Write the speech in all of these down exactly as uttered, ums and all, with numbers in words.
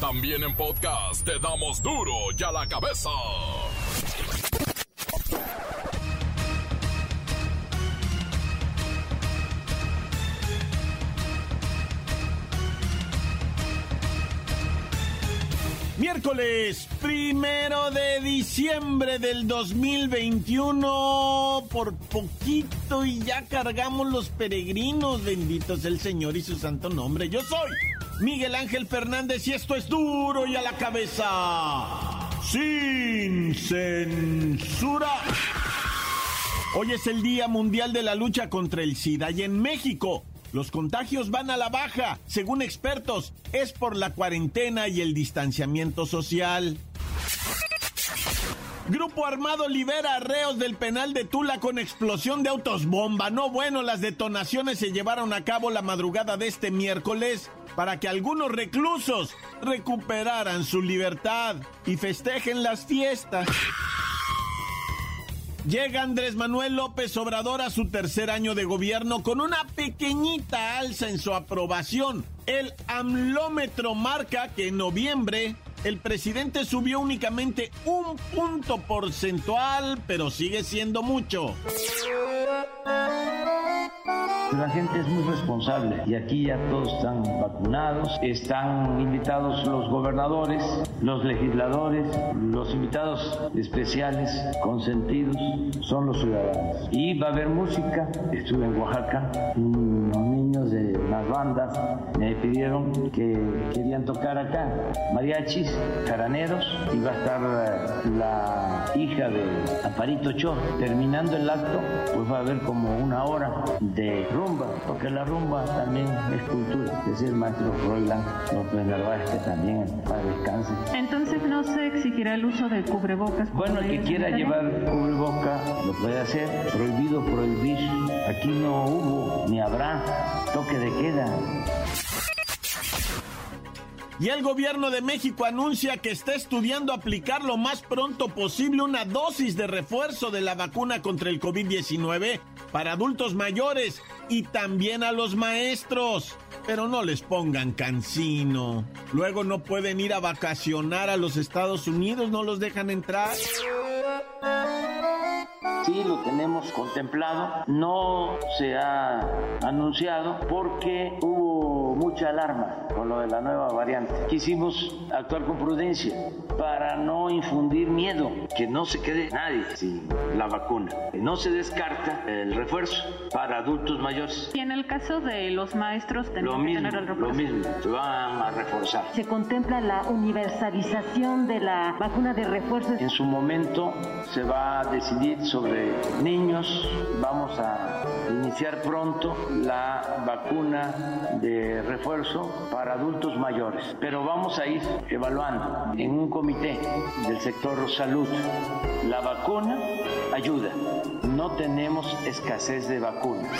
También en podcast te damos duro y a la cabeza. Miércoles primero de diciembre del dos mil veintiuno, por poquito y ya cargamos los peregrinos, bendito es el Señor y su santo nombre. Yo soy Miguel Ángel Fernández y esto es Duro y a la Cabeza, sin censura. Hoy es el Día Mundial de la Lucha contra el SIDA y en México los contagios van a la baja, según expertos. Es por la cuarentena y el distanciamiento social. Grupo armado libera a reos del penal de Tula con explosión de autos bomba. No bueno, las detonaciones se llevaron a cabo la madrugada de este miércoles para que algunos reclusos recuperaran su libertad y festejen las fiestas. Llega Andrés Manuel López Obrador a su tercer año de gobierno con una pequeñita alza en su aprobación. El amlómetro marca que en noviembre el presidente subió únicamente un punto porcentual, pero sigue siendo mucho. La gente es muy responsable y aquí ya todos están vacunados, están invitados los gobernadores, los legisladores, los invitados especiales consentidos son los ciudadanos. Y va a haber música. Estuve en Oaxaca, los niños de las bandas me pidieron que querían tocar acá, mariachis, jaraneros, y va a estar la, la hija de Amparito Cho. Terminando el acto, pues va a haber como una hora de rumba, porque la rumba también es cultura. Es el maestro Roland López Narváez, que también para descanse. Entonces no se exigirá el uso de cubrebocas. Bueno, el que quiera llevar cubreboca lo puede hacer. Prohibido prohibir. Aquí no hubo ni habrá toque de queda. Y el gobierno de México anuncia que está estudiando aplicar lo más pronto posible una dosis de refuerzo de la vacuna contra el COVID diecinueve para adultos mayores y también a los maestros. Pero no les pongan cansino. Luego no pueden ir a vacacionar a los Estados Unidos, no los dejan entrar. Sí, lo tenemos contemplado. No se ha anunciado porque hubo mucha alarma con lo de la nueva variante. Quisimos actuar con prudencia para no infundir miedo, que no se quede nadie sin la vacuna. No se descarta el refuerzo para adultos mayores. Y en el caso de los maestros, ¿tenemos que tener el refuerzo? Lo mismo, se van a reforzar. Se contempla la universalización de la vacuna de refuerzo. En su momento se va a decidir sobre niños. Vamos a iniciar pronto la vacuna de refuerzo para adultos mayores, pero vamos a ir evaluando en un comité del sector salud. La vacuna ayuda. No tenemos escasez de vacunas.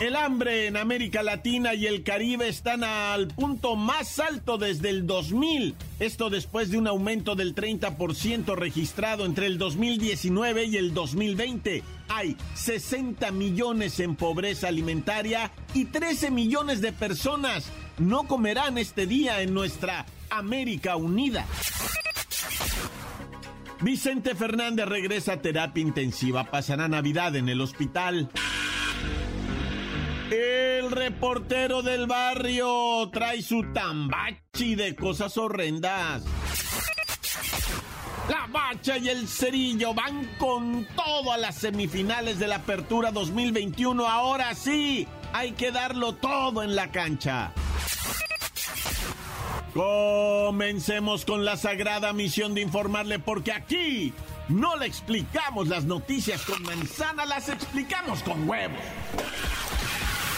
El hambre en América Latina y el Caribe están al punto más alto desde el dos mil. Esto después de un aumento del treinta por ciento registrado entre el dos mil diecinueve y el dos mil veinte. Hay sesenta millones en pobreza alimentaria y trece millones de personas no comerán este día en nuestra América Unida. Vicente Fernández regresa a terapia intensiva. Pasará Navidad en el hospital. El reportero del barrio trae su tambachi de cosas horrendas. La Bacha y el Cerillo van con todo a las semifinales de la Apertura dos mil veintiuno. Ahora sí, hay que darlo todo en la cancha. Comencemos con la sagrada misión de informarle, porque aquí no le explicamos las noticias con manzana, las explicamos con huevos.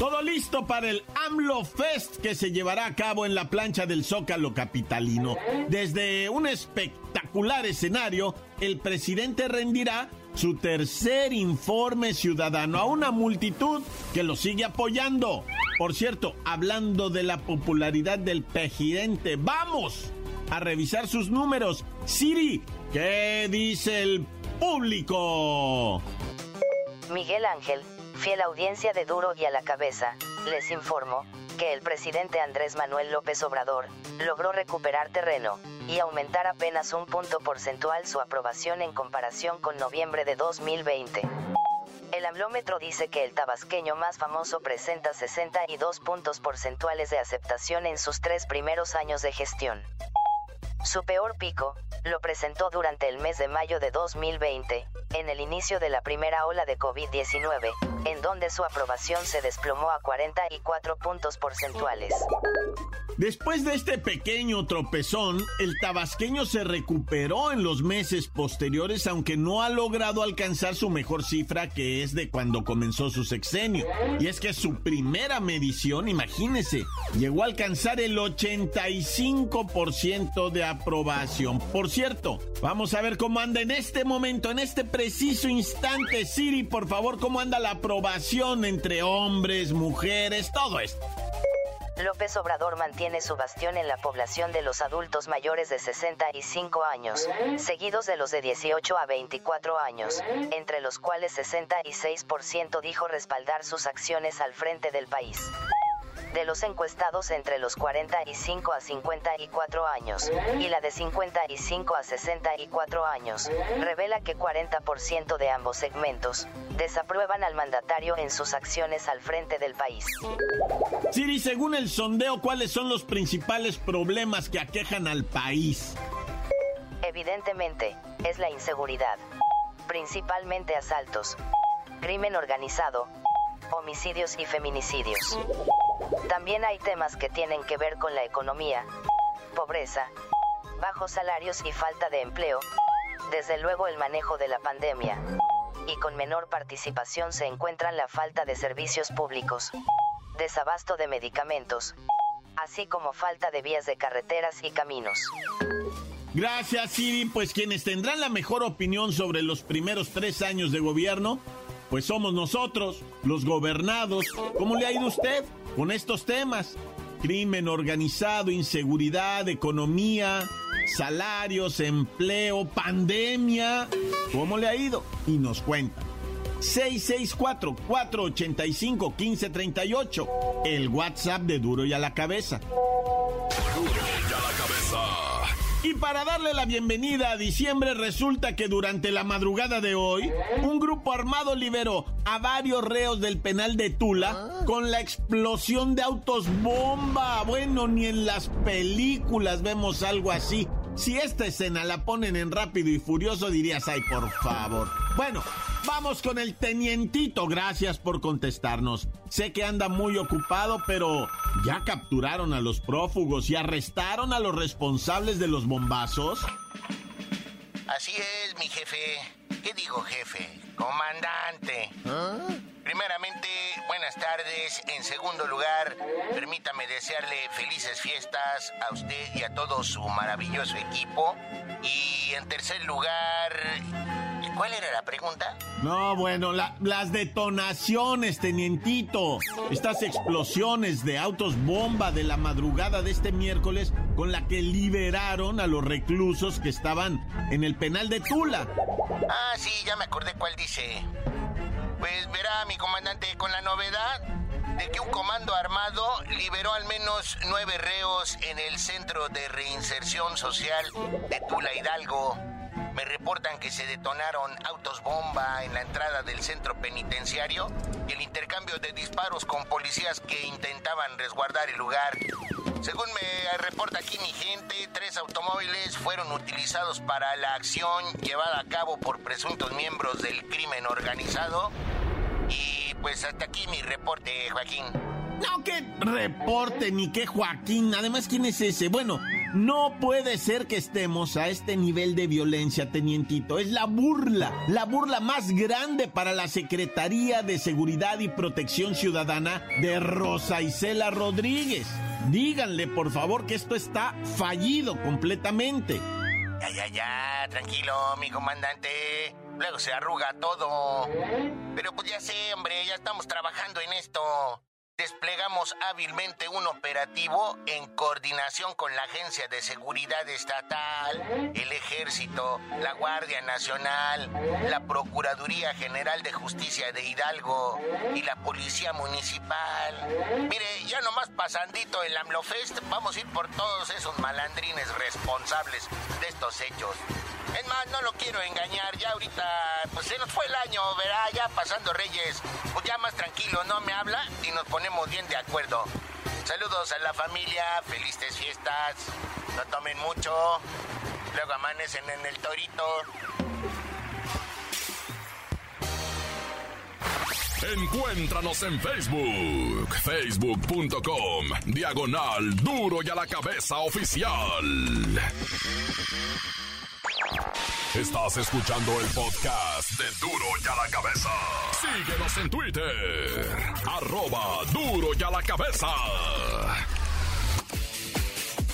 Todo listo para el AMLOFEST que se llevará a cabo en la plancha del Zócalo Capitalino. Desde un espectacular escenario, el presidente rendirá su tercer informe ciudadano a una multitud que lo sigue apoyando. Por cierto, hablando de la popularidad del presidente, vamos a revisar sus números. Siri, ¿qué dice el público? Miguel Ángel, fiel audiencia de Duro y a la Cabeza, les informo que el presidente Andrés Manuel López Obrador logró recuperar terreno y aumentar apenas un punto porcentual su aprobación en comparación con noviembre de dos mil veinte. El amlómetro dice que el tabasqueño más famoso presenta sesenta y dos puntos porcentuales de aceptación en sus tres primeros años de gestión. Su peor pico lo presentó durante el mes de mayo de dos mil veinte, en el inicio de la primera ola de COVID diecinueve, en donde su aprobación se desplomó a cuarenta y cuatro puntos porcentuales. Después de este pequeño tropezón, el tabasqueño se recuperó en los meses posteriores, aunque no ha logrado alcanzar su mejor cifra, que es de cuando comenzó su sexenio. Y es que su primera medición, imagínense, llegó a alcanzar el ochenta y cinco por ciento de aprobación. Por cierto, vamos a ver cómo anda en este momento, en este preciso instante. Siri, por favor, ¿cómo anda la aprobación entre hombres, mujeres, todo esto? López Obrador mantiene su bastión en la población de los adultos mayores de sesenta y cinco años, seguidos de los de dieciocho a veinticuatro años, entre los cuales sesenta y seis por ciento dijo respaldar sus acciones al frente del país. De los encuestados entre los cuarenta y cinco a cincuenta y cuatro años y la de cincuenta y cinco a sesenta y cuatro años, revela que cuarenta por ciento de ambos segmentos desaprueban al mandatario en sus acciones al frente del país. Siri, según el sondeo, ¿cuáles son los principales problemas que aquejan al país? Evidentemente, es la inseguridad, principalmente asaltos, crimen organizado, homicidios y feminicidios. También hay temas que tienen que ver con la economía, pobreza, bajos salarios y falta de empleo, desde luego el manejo de la pandemia, y con menor participación se encuentran la falta de servicios públicos, desabasto de medicamentos, así como falta de vías de carreteras y caminos. Gracias, Siri. Pues quienes tendrán la mejor opinión sobre los primeros tres años de gobierno, pues somos nosotros, los gobernados. ¿Cómo le ha ido a usted con estos temas? Crimen organizado, inseguridad, economía, salarios, empleo, pandemia. ¿Cómo le ha ido? Y nos cuenta. seis seis cuatro, cuatro ocho cinco, uno cinco tres ocho, el WhatsApp de Duro y a la Cabeza. Duro y a la Cabeza. Y para darle la bienvenida a diciembre, resulta que durante la madrugada de hoy, un grupo armado liberó a varios reos del penal de Tula con la explosión de autos bomba. Bueno, ni en las películas vemos algo así. Si esta escena la ponen en Rápido y Furioso, dirías, ay, por favor. Bueno, vamos con el tenientito. Gracias por contestarnos. Sé que anda muy ocupado, pero ¿ya capturaron a los prófugos y arrestaron a los responsables de los bombazos? Así es, mi jefe. ¿Qué digo, jefe? Comandante. ¿Ah? Primeramente, buenas tardes. En segundo lugar, permítame desearle felices fiestas a usted y a todo su maravilloso equipo. Y en tercer lugar, ¿cuál era la pregunta? No, bueno, la, las detonaciones, tenientito. Estas explosiones de autos bomba de la madrugada de este miércoles con la que liberaron a los reclusos que estaban en el penal de Tula. Ah, sí, ya me acordé cuál dice. Pues verá, mi comandante, con la novedad de que un comando armado liberó al menos nueve reos en el Centro de Reinserción Social de Tula, Hidalgo. Me reportan que se detonaron autos bomba en la entrada del centro penitenciario y el intercambio de disparos con policías que intentaban resguardar el lugar. Según me reporta aquí mi gente, tres automóviles fueron utilizados para la acción llevada a cabo por presuntos miembros del crimen organizado. Y pues hasta aquí mi reporte, Joaquín. No, qué reporte, ni qué Joaquín. Además, ¿quién es ese? Bueno, No puede ser que estemos a este nivel de violencia, tenientito. Es la burla, la burla más grande para la Secretaría de Seguridad y Protección Ciudadana de Rosa Isela Rodríguez. Díganle, por favor, que esto está fallido completamente. Ya, ya, ya, tranquilo, mi comandante. Luego se arruga todo. Pero pues ya sé, hombre, ya estamos trabajando en esto. Desplegamos hábilmente un operativo en coordinación con la Agencia de Seguridad Estatal, el Ejército, la Guardia Nacional, la Procuraduría General de Justicia de Hidalgo y la Policía Municipal. Mire, ya nomás pasandito el AMLOFEST, vamos a ir por todos esos malandrines responsables de estos hechos. Es más, no lo quiero engañar, ya ahorita, pues se nos fue el año, ¿verdad? Ya pasando Reyes, pues ya más tranquilo, no me habla y nos ponemos bien de acuerdo. Saludos a la familia, felices fiestas, no tomen mucho, luego amanecen en el torito. Encuéntranos en Facebook, facebook punto com, diagonal Duro y a la Cabeza Oficial. Estás escuchando el podcast de Duro y a la Cabeza. Síguenos en Twitter, arroba Duro y a la Cabeza.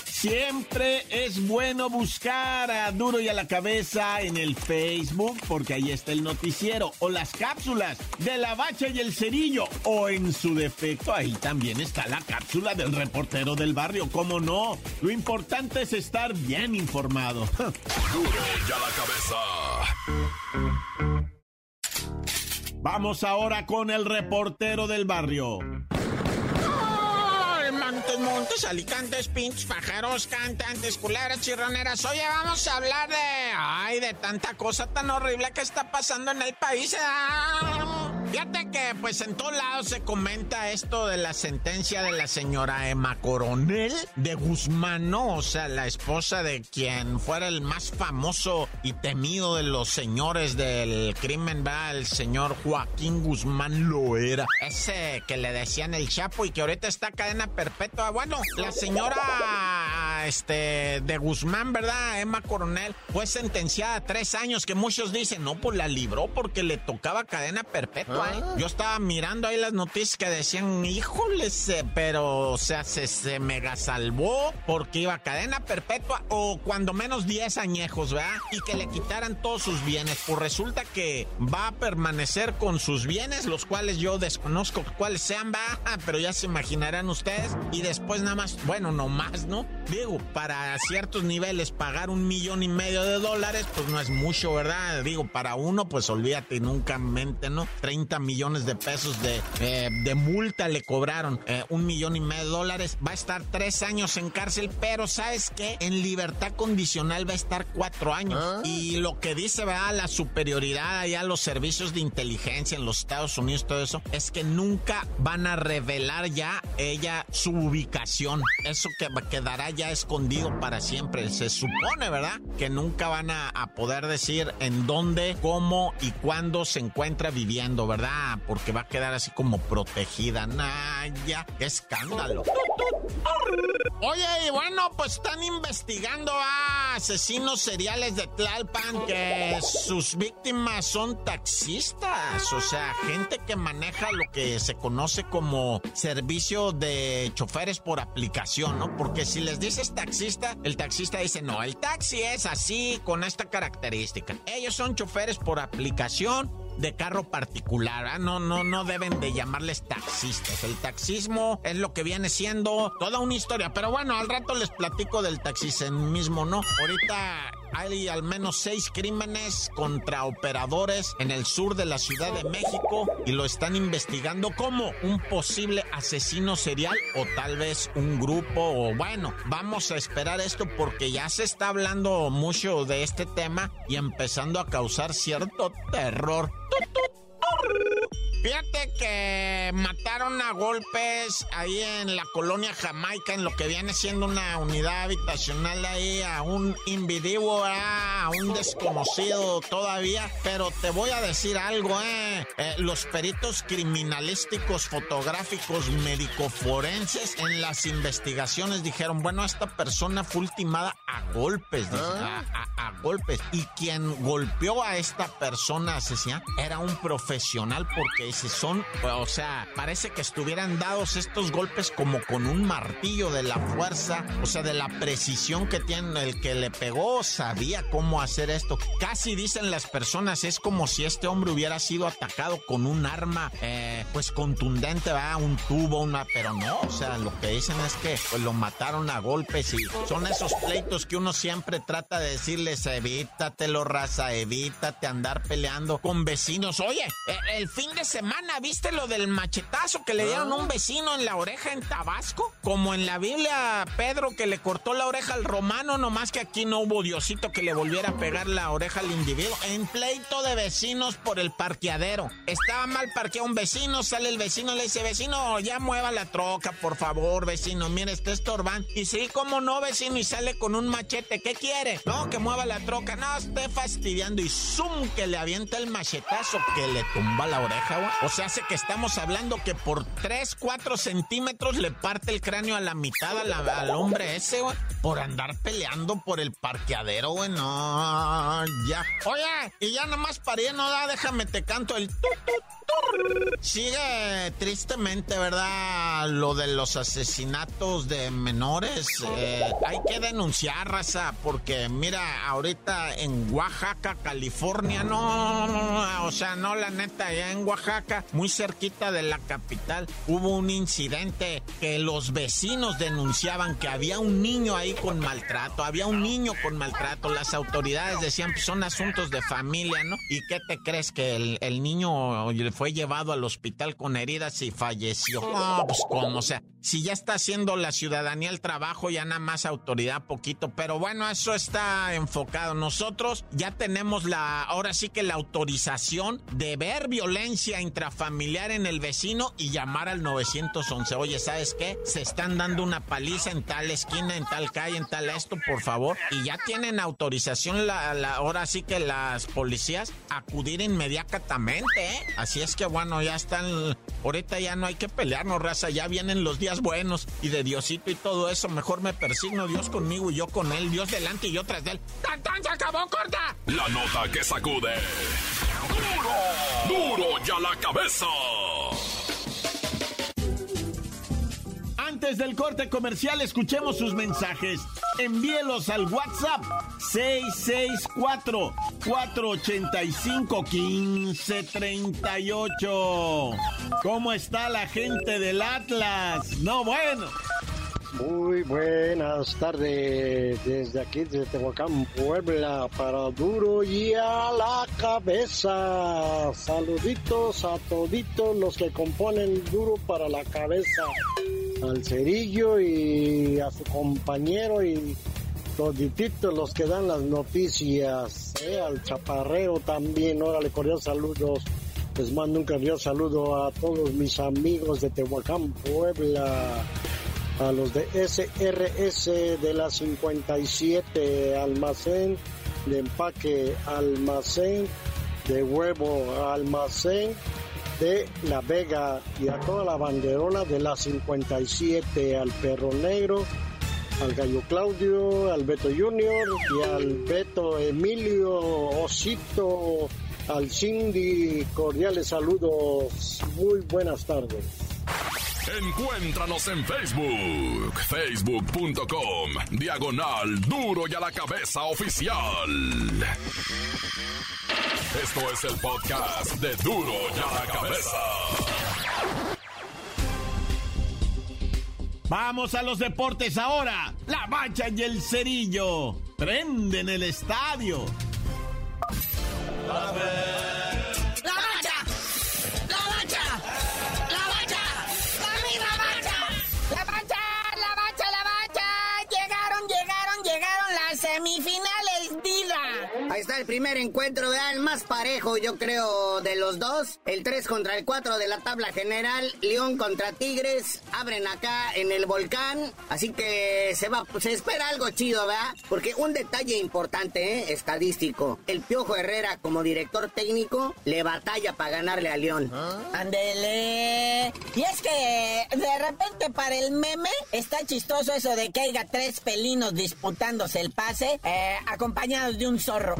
Siempre es bueno buscar a Duro y a la Cabeza en el Facebook, porque ahí está el noticiero, o las cápsulas de La Bacha y el Cerillo, o en su defecto, ahí también está la cápsula del reportero del barrio, ¿cómo no? Lo importante es estar bien informado. Duro y a la Cabeza. Vamos ahora con el reportero del barrio. Montes, alicantes, pinches, pajeros, cantantes, culeras, chirroneras. Oye, vamos a hablar de... Ay, de tanta cosa tan horrible que está pasando en el país. ¡Ah! Fíjate que, pues, en todos lados se comenta esto de la sentencia de la señora Emma Coronel de Guzmán, ¿no? O sea, la esposa de quien fuera el más famoso y temido de los señores del crimen, ¿verdad? El señor Joaquín Guzmán Loera. Ese que le decían el Chapo y que ahorita está cadena perpetua. Bueno, la señora este, de Guzmán, ¿verdad? Emma Coronel fue sentenciada a tres años, que muchos dicen, no, pues la libró porque le tocaba cadena perpetua. Yo estaba mirando ahí las noticias que decían, híjoles, pero, o sea, se, se mega salvó porque iba a cadena perpetua o cuando menos diez añejos, ¿verdad? Y que le quitaran todos sus bienes. Pues resulta que va a permanecer con sus bienes, los cuales yo desconozco cuáles sean, ¿verdad? Pero ya se imaginarán ustedes. Y después nada más, bueno, no más, ¿no? Digo, para ciertos niveles pagar un millón y medio de dólares, pues no es mucho, ¿verdad? Digo, para uno, pues olvídate, nunca mente, ¿no? treinta millones de pesos de, eh, de multa le cobraron, eh, un millón y medio de dólares, va a estar tres años en cárcel, pero ¿sabes qué? En libertad condicional va a estar cuatro años, ¿ah? Y lo que dice, ¿verdad?, la superioridad allá a los servicios de inteligencia en los Estados Unidos, todo eso, es que nunca van a revelar ya ella su ubicación, eso que quedará ya escondido para siempre, se supone, ¿verdad?, que nunca van a, a poder decir en dónde, cómo y cuándo se encuentra viviendo, ¿verdad? ¿Verdad? Porque va a quedar así como protegida. Naya, qué escándalo. Oye, y bueno, pues están investigando a asesinos seriales de Tlalpan que sus víctimas son taxistas, o sea, gente que maneja lo que se conoce como servicio de choferes por aplicación, ¿no? Porque si les dices taxista, el taxista dice, no, el taxi es así, con esta característica. Ellos son choferes por aplicación de carro particular, ¿eh? no, no, no deben de llamarles taxistas. El taxismo es lo que viene siendo toda una historia, pero bueno, al rato les platico del taxismo, ¿no? Ahorita hay al menos seis crímenes contra operadores en el sur de la Ciudad de México y lo están investigando como un posible asesino serial o tal vez un grupo, o bueno, vamos a esperar esto porque ya se está hablando mucho de este tema y empezando a causar cierto terror. ¡Tut, tut! Fíjate que mataron a golpes ahí en la colonia Jamaica, en lo que viene siendo una unidad habitacional ahí, a un individuo, a un desconocido todavía. Pero te voy a decir algo, eh. eh los peritos criminalísticos, fotográficos, médico-forenses en las investigaciones dijeron, bueno, esta persona fue ultimada a golpes, dice, ¿Ah? a, a, a golpes. Y quien golpeó a esta persona asesina era un profesional, porque si son, o sea, parece que estuvieran dados estos golpes como con un martillo, de la fuerza, o sea, de la precisión que tiene. El que le pegó sabía cómo hacer esto. Casi dicen las personas, es como si este hombre hubiera sido atacado con un arma, eh, pues contundente, ¿verdad? Un tubo, una, pero no, o sea, lo que dicen es que pues, lo mataron a golpes, y son esos pleitos que uno siempre trata de decirles, evítatelo, raza, evítate andar peleando con vecinos. Oye, el fin de semana, ¿viste lo del machetazo que le dieron a un vecino en la oreja en Tabasco? Como en la Biblia, Pedro, que le cortó la oreja al romano, nomás que aquí no hubo diosito que le volviera a pegar la oreja al individuo. En pleito de vecinos por el parqueadero. Estaba mal parqueado un vecino, sale el vecino y le dice, vecino, ya mueva la troca, por favor, vecino, mire, está estorbando. Y sí, cómo no, vecino, y sale con un machete, ¿qué quiere? No, que mueva la troca, no, esté fastidiando, y zoom, que le avienta el machetazo, que le tumba la oreja, güey. O sea, hace que estamos hablando que por tres, cuatro centímetros le parte el cráneo a la mitad a la, al hombre ese, güey. Por andar peleando por el parqueadero, güey. No, ya. Oye, y ya nomás paré, no da, déjame te canto el tu, tu, tu. Sigue tristemente, ¿verdad? Lo de los asesinatos de menores. Eh, hay que denunciar, raza, porque mira, ahorita en Oaxaca, California, no, no, o sea, no, la neta, allá en Oaxaca, muy cerquita de la capital, hubo un incidente que los vecinos denunciaban que había un niño ahí con maltrato, había un niño con maltrato. Las autoridades decían, pues son asuntos de familia, ¿no? ¿Y qué te crees? Que el, el niño fue llevado al hospital con heridas y falleció. No, pues cómo, o sea, si ya está haciendo la ciudadanía el trabajo, ya nada más autoridad poquito, pero bueno, eso está enfocado. Nosotros ya tenemos la, ahora sí que la autorización de ver violencia intrafamiliar en el vecino y llamar al nueve once. Oye, ¿sabes qué? Se están dando una paliza en tal esquina, en tal calle, en tal esto, por favor. Y ya tienen autorización la, la, ahora sí que las policías acudir inmediatamente, ¿eh? Así es que bueno, ya están, ahorita ya no hay que pelearnos, raza, ya vienen los días buenos y de Diosito y todo eso. Mejor me persigno, Dios conmigo y yo con él, Dios delante y yo tras de él. ¡Tan, tan, se acabó, corta! La nota que sacude. ¡Duro! ¡Duro y a la cabeza! Antes del corte comercial, escuchemos sus mensajes. Envíelos al WhatsApp seis seis cuatro, cuatro ocho cinco, uno cinco tres ocho. ¿Cómo está la gente del Atlas? No, bueno. Muy buenas tardes, desde aquí, desde Tehuacán, Puebla, para Duro y a la Cabeza. Saluditos a toditos los que componen Duro para la Cabeza, al Cerillo y a su compañero y todititos los que dan las noticias, ¿eh? Al Chaparrero también, órale, cordial saludos. Les mando un cordial saludo a todos mis amigos de Tehuacán, Puebla. A los de S R S de la cincuenta y siete, almacén de empaque, almacén de huevo, almacén de La Vega y a toda la banderona de la cincuenta y siete, al Perro Negro, al Gallo Claudio, al Beto Junior y al Beto Emilio Osito, al Cindy, cordiales saludos, muy buenas tardes. Encuéntranos en Facebook, facebook punto com, diagonal Duro y a la Cabeza Oficial. Esto es el podcast de Duro y a la Cabeza. Vamos a los deportes ahora. La Bacha y el Cerillo prenden el estadio. A ver. Ahí está el primer encuentro, ¿verdad? El más parejo, yo creo, de los dos. El tres contra el cuatro de la tabla general. León contra Tigres. Abren acá en el Volcán. Así que se va, se espera algo chido, ¿verdad? Porque un detalle importante, ¿eh? Estadístico. El Piojo Herrera, como director técnico, le batalla para ganarle a León. ¡Ándele! ¿Ah? Y es que, de repente, para el meme, está chistoso eso de que haya tres felinos disputándose el pase, eh, acompañados de un zorro.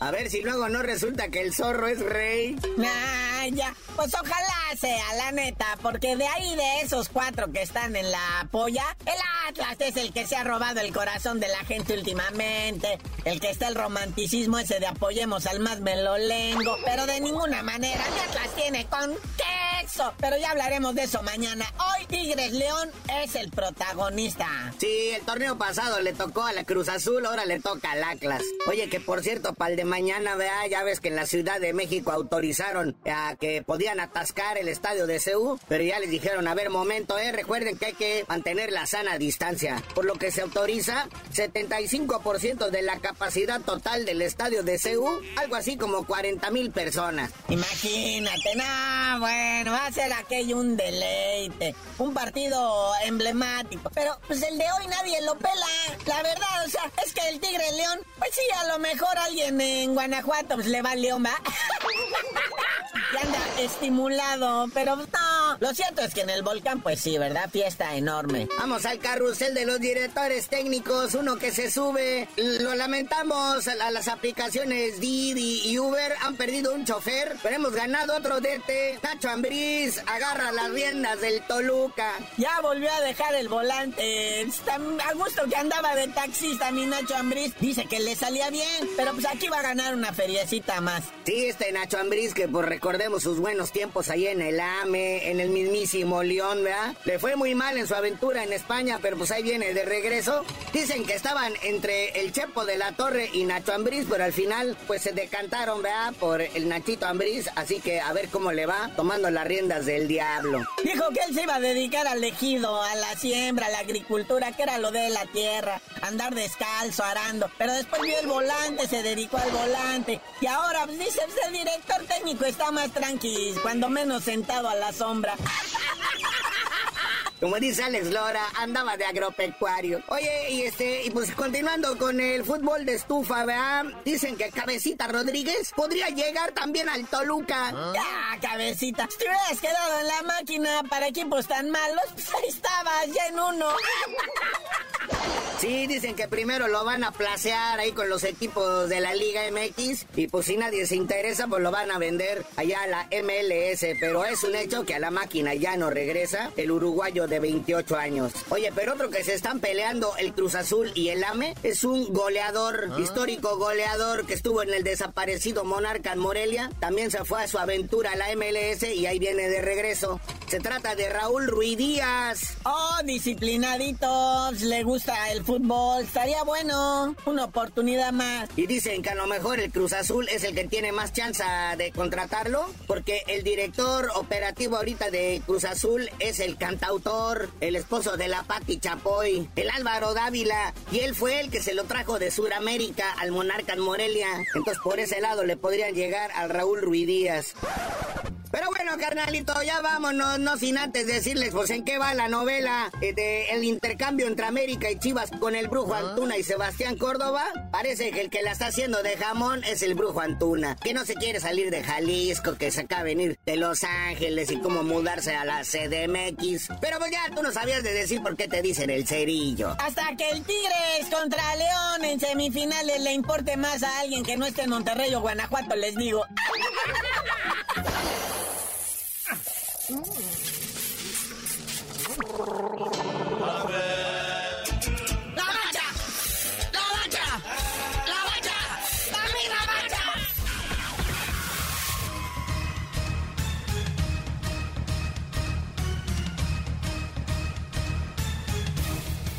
A ver si luego no resulta que el zorro es rey. Nah, ya. Pues ojalá sea, la neta, porque de ahí, de esos cuatro que están en la polla, el Atlas es el que se ha robado el corazón de la gente últimamente, el que está el romanticismo ese de apoyemos al más melolengo, pero de ninguna manera el Atlas tiene con queso, pero ya hablaremos de eso mañana. Hoy Tigres León es el protagonista. Sí, el torneo pasado le tocó a la Cruz Azul, ahora le toca al Atlas. Oye, que por cierto, para el de mañana, vea, ya ves que en la Ciudad de México autorizaron a que podían atascar el estadio de C U, pero ya les dijeron, a ver, momento, eh, recuerden que hay que mantener la sana distancia, por lo que se autoriza setenta y cinco por ciento de la capacidad total del estadio de C U, algo así como cuarenta mil personas. Imagínate, no, bueno, va a ser aquello un deleite, un partido emblemático, pero pues el de hoy nadie lo pela, la verdad, o sea, es que el Tigre León, pues sí, a lo mejor alguien en Guanajuato pues le va al León, ¿va? Y anda estimulado, pero no. Lo cierto es que en el Volcán, pues sí, ¿verdad? Fiesta enorme. Vamos al carrusel de los directores técnicos, uno que se sube. Lo lamentamos, a las aplicaciones Didi y Uber han perdido un chofer, pero hemos ganado otro D T. Nacho Ambriz agarra las riendas del Toluca. Ya volvió a dejar el volante. A gusto que andaba de taxista mi Nacho Ambriz. Dice que le salía bien, pero pues aquí va a ganar una feriecita más. Sí, este Nacho Ambriz que por recordar sus buenos tiempos ahí en el A M E, en el mismísimo León, ¿verdad? Le fue muy mal en su aventura en España, pero pues ahí viene de regreso. Dicen que estaban entre el Chepo de la Torre y Nacho Ambriz, pero al final pues se decantaron, ¿verdad? Por el Nachito Ambriz, así que a ver cómo le va tomando las riendas del diablo. Dijo que él se iba a dedicar al ejido, a la siembra, a la agricultura, que era lo de la tierra, andar descalzo, arando, pero después vio el volante, se dedicó al volante, y ahora pues, dice, pues, el director técnico está más tranquis, cuando menos sentado a la sombra. Como dice Alex Lora, andaba de agropecuario. Oye, y este, y pues continuando con el fútbol de estufa, ¿verdad? Dicen que Cabecita Rodríguez podría llegar también al Toluca. ¿Ah? ¡Ah, Cabecita! Si te hubieras quedado en la máquina para equipos tan malos, pues ahí estabas, ya en uno. Sí, dicen que primero lo van a placear ahí con los equipos de la Liga M X y pues si nadie se interesa, pues lo van a vender allá a la M L S, pero es un hecho que a la máquina ya no regresa el uruguayo de veintiocho años. Oye, pero otro que se están peleando el Cruz Azul y el A M E es un goleador, ah. histórico goleador que estuvo en el desaparecido Monarca en Morelia, también se fue a su aventura a la M L S y ahí viene de regreso. Se trata de Raúl Ruiz Díaz. Oh, disciplinaditos, le gusta el fútbol, estaría bueno, una oportunidad más. Y dicen que a lo mejor el Cruz Azul es el que tiene más chance de contratarlo, porque el director operativo ahorita de Cruz Azul es el cantautor, el esposo de la Paqui Chapoy, el Álvaro Dávila, y él fue el que se lo trajo de Sudamérica al Monarca en Morelia. Entonces por ese lado le podrían llegar al Raúl Ruiz Díaz. Pero bueno, carnalito, ya vámonos, no sin antes decirles, pues, en qué va la novela eh, de el intercambio entre América y Chivas con el brujo Antuna y Sebastián Córdoba. Parece que el que la está haciendo de jamón es el brujo Antuna, que no se quiere salir de Jalisco, que se acaba de venir de Los Ángeles y cómo mudarse a la C D M X. Pero pues ya tú no sabías de decir por qué te dicen el cerillo. Hasta que el Tigres contra León en semifinales le importe más a alguien que no esté en Monterrey o Guanajuato, les digo.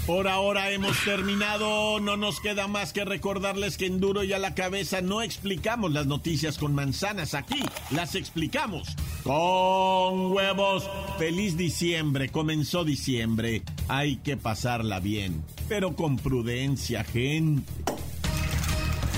Por ahora hemos terminado, no nos queda más que recordarles que en Duro y a la Cabeza no explicamos las noticias con manzanas, aquí las explicamos con huevos. Feliz diciembre, comenzó diciembre, hay que pasarla bien, pero con prudencia, gente.